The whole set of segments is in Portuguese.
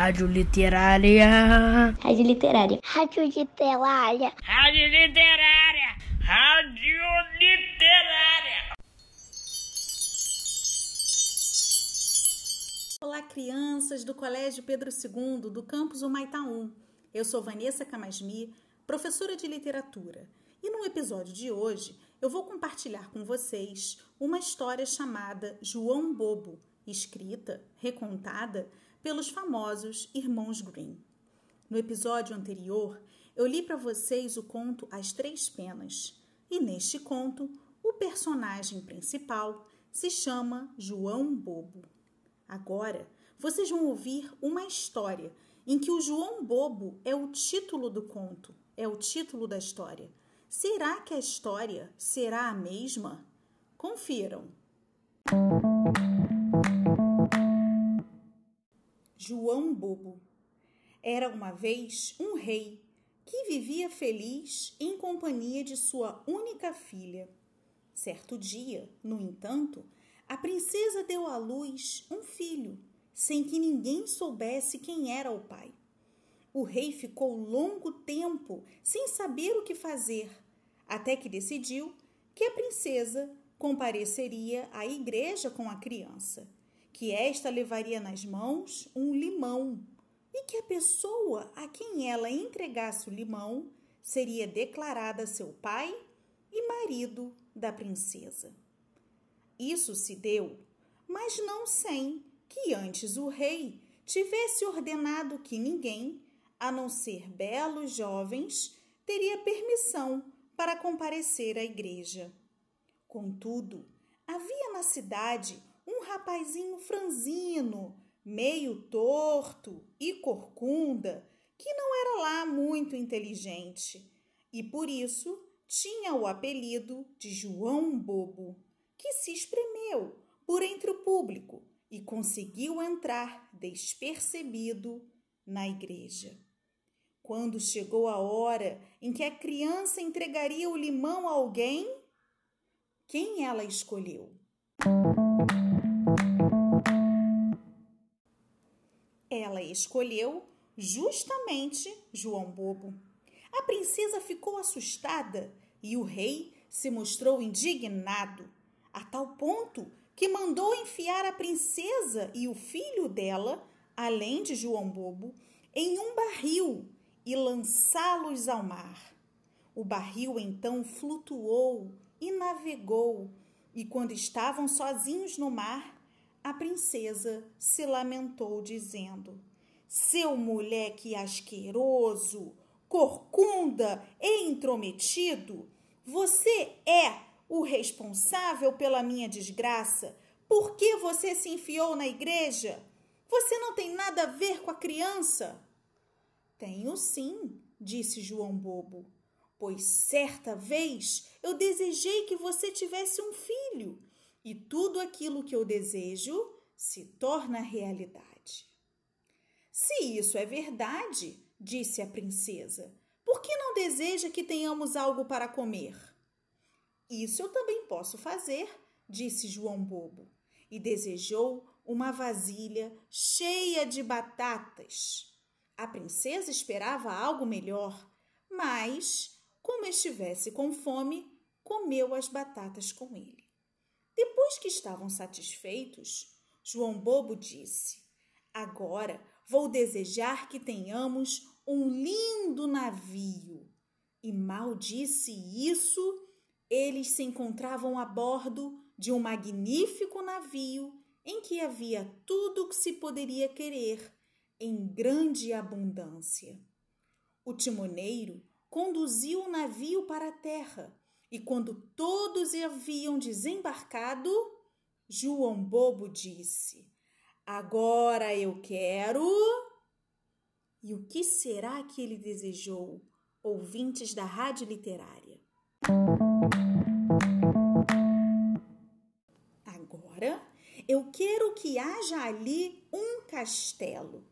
Rádio Literária. Rádio Literária. Rádio Literária. Rádio Literária. Rádio Literária. Olá, crianças do Colégio Pedro II, do Campus Umaitaúm. Eu sou Vanessa Camasmi, professora de literatura. E no episódio de hoje, eu vou compartilhar com vocês uma história chamada João Bobo, escrita, recontada, pelos famosos Irmãos Grimm. No episódio anterior, eu li para vocês o conto As Três Penas, e neste conto, o personagem principal se chama João Bobo. Agora, vocês vão ouvir uma história em que o João Bobo é o título do conto, é o título da história. Será que a história será a mesma? Confiram. João Bobo. Era uma vez um rei que vivia feliz em companhia de sua única filha. Certo dia, no entanto, a princesa deu à luz um filho, sem que ninguém soubesse quem era o pai. O rei ficou longo tempo sem saber o que fazer, até que decidiu que a princesa compareceria à igreja com a criança, que esta levaria nas mãos um limão e que a pessoa a quem ela entregasse o limão seria declarada seu pai e marido da princesa. Isso se deu, mas não sem que antes o rei tivesse ordenado que ninguém, a não ser belos jovens, teria permissão para comparecer à igreja. Contudo, havia na cidade um rapazinho franzino, meio torto e corcunda, que não era lá muito inteligente, e por isso tinha o apelido de João Bobo, que se espremeu por entre o público e conseguiu entrar despercebido na igreja. Quando chegou a hora em que a criança entregaria o limão a alguém, quem ela escolheu? Ela escolheu justamente João Bobo. A princesa ficou assustada e o rei se mostrou indignado, a tal ponto que mandou enfiar a princesa e o filho dela, além de João Bobo, em um barril e lançá-los ao mar. O barril então flutuou e navegou, e quando estavam sozinhos no mar, a princesa se lamentou dizendo: "Seu moleque asqueroso, corcunda e intrometido, você é o responsável pela minha desgraça. Por que você se enfiou na igreja? Você não tem nada a ver com a criança." "Tenho sim", disse João Bobo, "pois certa vez eu desejei que você tivesse um filho, e tudo aquilo que eu desejo se torna realidade." "Se isso é verdade", disse a princesa, "por que não deseja que tenhamos algo para comer?" "Isso eu também posso fazer", disse João Bobo, e desejou uma vasilha cheia de batatas. A princesa esperava algo melhor, mas, como estivesse com fome, comeu as batatas com ele. Depois que estavam satisfeitos, João Bobo disse: "Agora vou desejar que tenhamos um lindo navio." E mal disse isso, eles se encontravam a bordo de um magnífico navio em que havia tudo o que se poderia querer, em grande abundância. O timoneiro conduziu o navio para a terra, e quando todos haviam desembarcado, João Bobo disse: "Agora eu quero..." E o que será que ele desejou, ouvintes da Rádio Literária? "Agora eu quero que haja ali um castelo."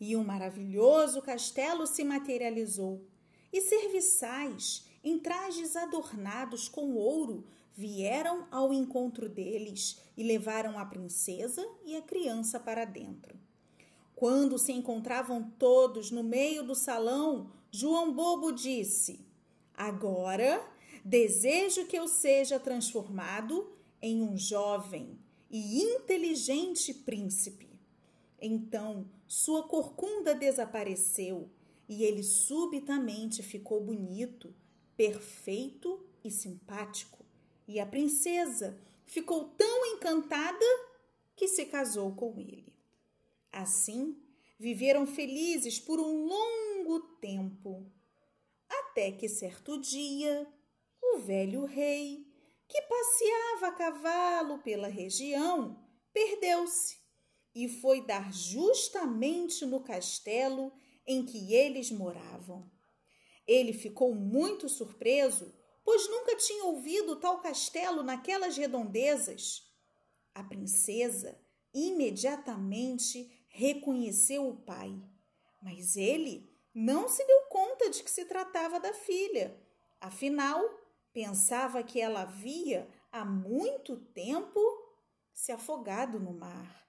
E um maravilhoso castelo se materializou, e serviçais em trajes adornados com ouro vieram ao encontro deles e levaram a princesa e a criança para dentro. Quando se encontravam todos no meio do salão, João Bobo disse: agora desejo que eu seja transformado em um jovem e inteligente príncipe. Então sua corcunda desapareceu e ele subitamente ficou bonito, perfeito e simpático. E a princesa ficou tão encantada que se casou com ele. Assim, viveram felizes por um longo tempo, até que certo dia, o velho rei, que passeava a cavalo pela região, perdeu-se e foi dar justamente no castelo em que eles moravam. Ele ficou muito surpreso, pois nunca tinha ouvido tal castelo naquelas redondezas. A princesa imediatamente reconheceu o pai, mas ele não se deu conta de que se tratava da filha. Afinal, pensava que ela havia há muito tempo se afogado no mar.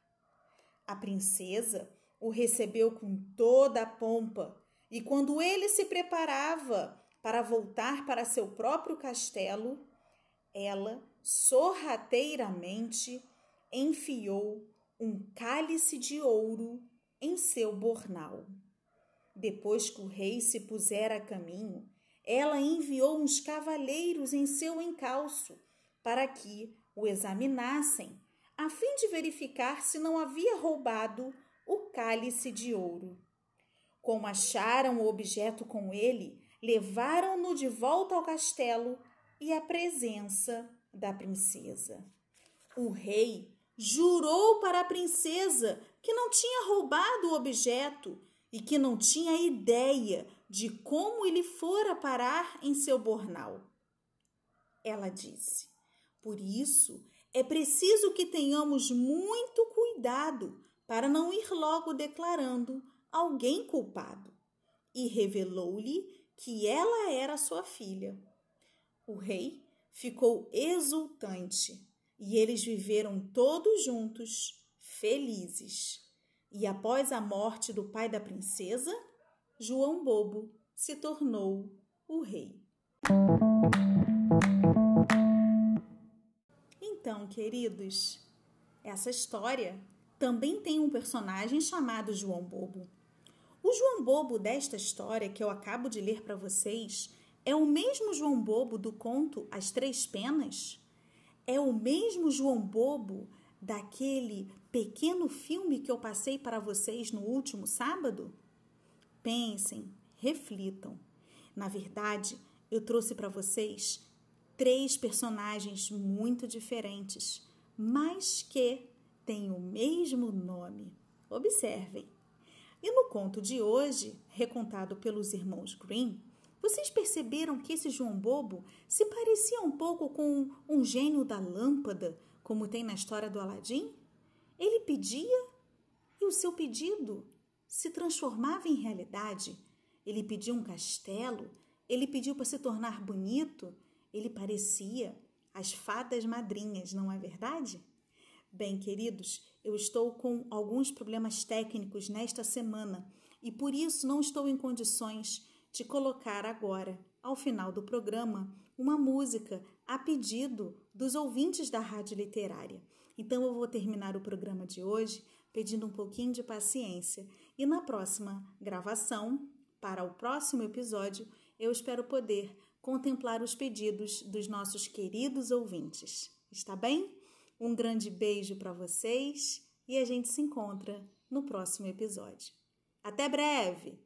A princesa o recebeu com toda a pompa e, quando ele se preparava para voltar para seu próprio castelo, ela sorrateiramente enfiou um cálice de ouro em seu bornal. Depois que o rei se pusera a caminho, ela enviou uns cavaleiros em seu encalço para que o examinassem, a fim de verificar se não havia roubado o cálice de ouro. Como acharam o objeto com ele, levaram-no de volta ao castelo e à presença da princesa. O rei jurou para a princesa que não tinha roubado o objeto e que não tinha ideia de como ele fora parar em seu bornal. Ela disse: por isso é preciso que tenhamos muito cuidado para não ir logo declarando alguém culpado. E revelou-lhe que ela era sua filha. O rei ficou exultante. E eles viveram todos juntos, felizes. E após a morte do pai da princesa, João Bobo se tornou o rei. Então, queridos, essa história também tem um personagem chamado João Bobo. O João Bobo desta história que eu acabo de ler para vocês é o mesmo João Bobo do conto As Três Penas? É o mesmo João Bobo daquele pequeno filme que eu passei para vocês no último sábado? Pensem, reflitam. Na verdade, eu trouxe para vocês 3 personagens muito diferentes, mas que têm o mesmo nome. Observem. E no conto de hoje, recontado pelos irmãos Grimm, vocês perceberam que esse João Bobo se parecia um pouco com um gênio da lâmpada, como tem na história do Aladim? Ele pedia e o seu pedido se transformava em realidade. Ele pediu um castelo, ele pediu para se tornar bonito, ele parecia as fadas madrinhas, não é verdade? Bem, queridos, eu estou com alguns problemas técnicos nesta semana e por isso não estou em condições de colocar agora, ao final do programa, uma música a pedido dos ouvintes da Rádio Literária. Então eu vou terminar o programa de hoje pedindo um pouquinho de paciência e na próxima gravação, para o próximo episódio, eu espero poder contemplar os pedidos dos nossos queridos ouvintes. Está bem? Um grande beijo para vocês e a gente se encontra no próximo episódio. Até breve!